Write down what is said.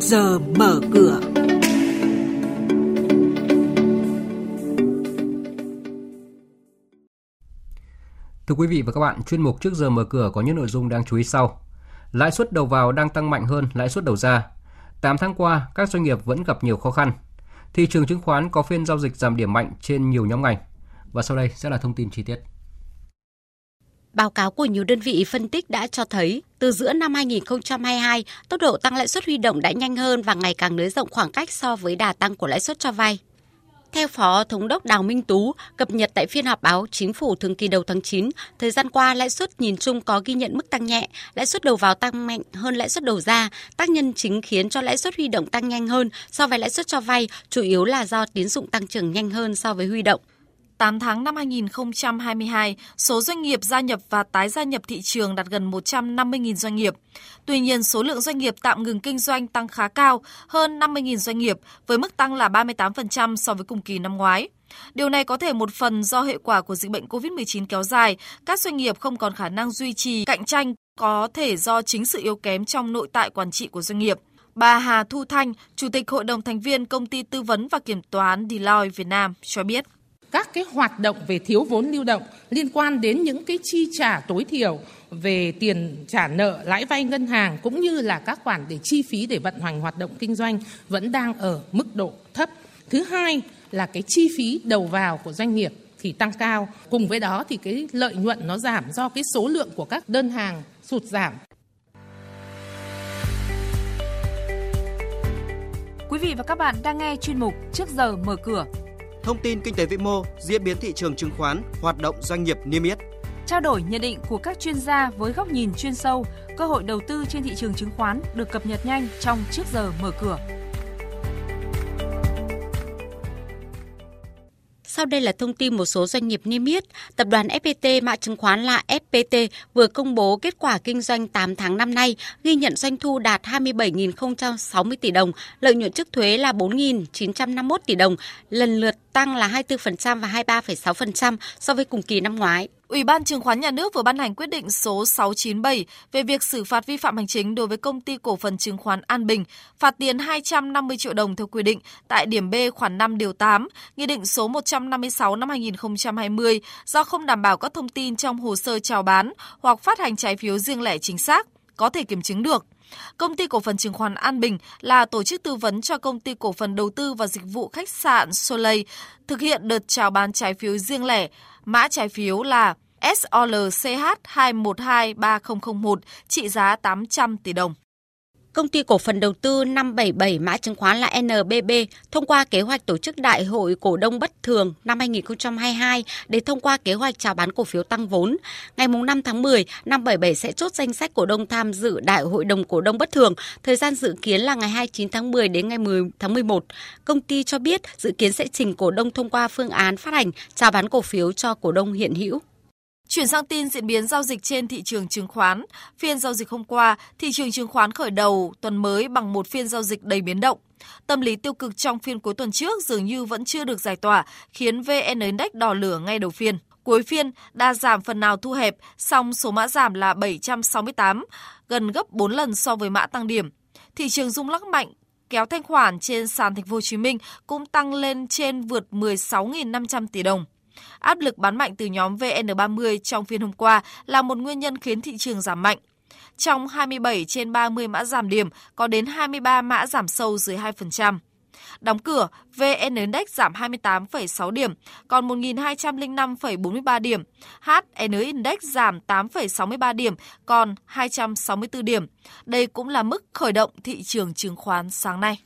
trước giờ mở cửa. Thưa quý vị và các bạn, chuyên mục trước giờ mở cửa có những nội dung đáng chú ý sau. Lãi suất đầu vào đang tăng mạnh hơn lãi suất đầu ra. 8 tháng qua, các doanh nghiệp vẫn gặp nhiều khó khăn. Thị trường chứng khoán có phiên giao dịch giảm điểm mạnh trên nhiều nhóm ngành. Và sau đây sẽ là thông tin chi tiết. Báo cáo của nhiều đơn vị phân tích đã cho thấy, từ giữa năm 2022, tốc độ tăng lãi suất huy động đã nhanh hơn và ngày càng nới rộng khoảng cách so với đà tăng của lãi suất cho vay. Theo Phó Thống đốc Đào Minh Tú, cập nhật tại phiên họp báo Chính phủ thường kỳ đầu tháng 9, thời gian qua lãi suất nhìn chung có ghi nhận mức tăng nhẹ, lãi suất đầu vào tăng mạnh hơn lãi suất đầu ra. Tác nhân chính khiến cho lãi suất huy động tăng nhanh hơn so với lãi suất cho vay chủ yếu là do tín dụng tăng trưởng nhanh hơn so với huy động. 8 tháng năm 2022, số doanh nghiệp gia nhập và tái gia nhập thị trường đạt gần 150.000 doanh nghiệp. Tuy nhiên, số lượng doanh nghiệp tạm ngừng kinh doanh tăng khá cao, hơn 50.000 doanh nghiệp, với mức tăng là 38% so với cùng kỳ năm ngoái. Điều này có thể một phần do hệ quả của dịch bệnh COVID-19 kéo dài, các doanh nghiệp không còn khả năng duy trì cạnh tranh, có thể do chính sự yếu kém trong nội tại quản trị của doanh nghiệp. Bà Hà Thu Thanh, Chủ tịch Hội đồng thành viên Công ty Tư vấn và Kiểm toán Deloitte Việt Nam cho biết. Các hoạt động về thiếu vốn lưu động liên quan đến những chi trả tối thiểu về tiền trả nợ, lãi vay ngân hàng cũng như là các khoản để chi phí để vận hành hoạt động kinh doanh vẫn đang ở mức độ thấp. Thứ hai là chi phí đầu vào của doanh nghiệp thì tăng cao, cùng với đó thì lợi nhuận nó giảm do số lượng của các đơn hàng sụt giảm. Quý vị và các bạn đang nghe chuyên mục Trước giờ mở cửa. Thông tin kinh tế vĩ mô, diễn biến thị trường chứng khoán, hoạt động doanh nghiệp niêm yết. Trao đổi nhận định của các chuyên gia với góc nhìn chuyên sâu, cơ hội đầu tư trên thị trường chứng khoán được cập nhật nhanh trong Trước giờ mở cửa. Sau đây là thông tin một số doanh nghiệp niêm yết. Tập đoàn FPT, mã chứng khoán là FPT, vừa công bố kết quả kinh doanh 8 tháng năm nay, ghi nhận doanh thu đạt 27.060 tỷ đồng, lợi nhuận trước thuế là 4.951 tỷ đồng, lần lượt tăng là 24% và 23,6% so với cùng kỳ năm ngoái. Ủy ban Chứng khoán Nhà nước vừa ban hành quyết định số 697 về việc xử phạt vi phạm hành chính đối với Công ty Cổ phần Chứng khoán An Bình, phạt tiền 250 triệu đồng theo quy định tại điểm B khoản 5 điều 8, Nghị định số 156 năm 2020 do không đảm bảo các thông tin trong hồ sơ chào bán hoặc phát hành trái phiếu riêng lẻ chính xác, có thể kiểm chứng được. Công ty Cổ phần Chứng khoán An Bình là tổ chức tư vấn cho Công ty Cổ phần Đầu tư và Dịch vụ Khách sạn Soleil thực hiện đợt chào bán trái phiếu riêng lẻ, mã trái phiếu là SOLCH2123001 trị giá 800 tỷ đồng. Công ty Cổ phần Đầu tư 577, mã chứng khoán là NBB, thông qua kế hoạch tổ chức Đại hội Cổ đông bất thường năm 2022 để thông qua kế hoạch chào bán cổ phiếu tăng vốn. Ngày 5 tháng 10, 577 sẽ chốt danh sách cổ đông tham dự Đại hội đồng Cổ đông bất thường. Thời gian dự kiến là ngày 29 tháng 10 đến ngày 10 tháng 11. Công ty cho biết dự kiến sẽ trình cổ đông thông qua phương án phát hành chào bán cổ phiếu cho cổ đông hiện hữu. Chuyển sang tin diễn biến giao dịch trên thị trường chứng khoán. Phiên giao dịch hôm qua, thị trường chứng khoán khởi đầu tuần mới bằng một phiên giao dịch đầy biến động. Tâm lý tiêu cực trong phiên cuối tuần trước dường như vẫn chưa được giải tỏa, khiến VN Index đỏ lửa ngay đầu phiên. Cuối phiên, đà giảm phần nào thu hẹp, song số mã giảm là 768, gần gấp 4 lần so với mã tăng điểm. Thị trường rung lắc mạnh, kéo thanh khoản trên sàn TP.HCM cũng tăng lên trên vượt 16.500 tỷ đồng. Áp lực bán mạnh từ nhóm VN30 trong phiên hôm qua là một nguyên nhân khiến thị trường giảm mạnh. Trong 27 trên 30 mã giảm điểm, có đến 23 mã giảm sâu dưới 2%. Đóng cửa, VN Index giảm 28,6 điểm, còn 1.205,43 điểm. HN Index giảm 8,63 điểm, còn 264 điểm. Đây cũng là mức khởi động thị trường chứng khoán sáng nay.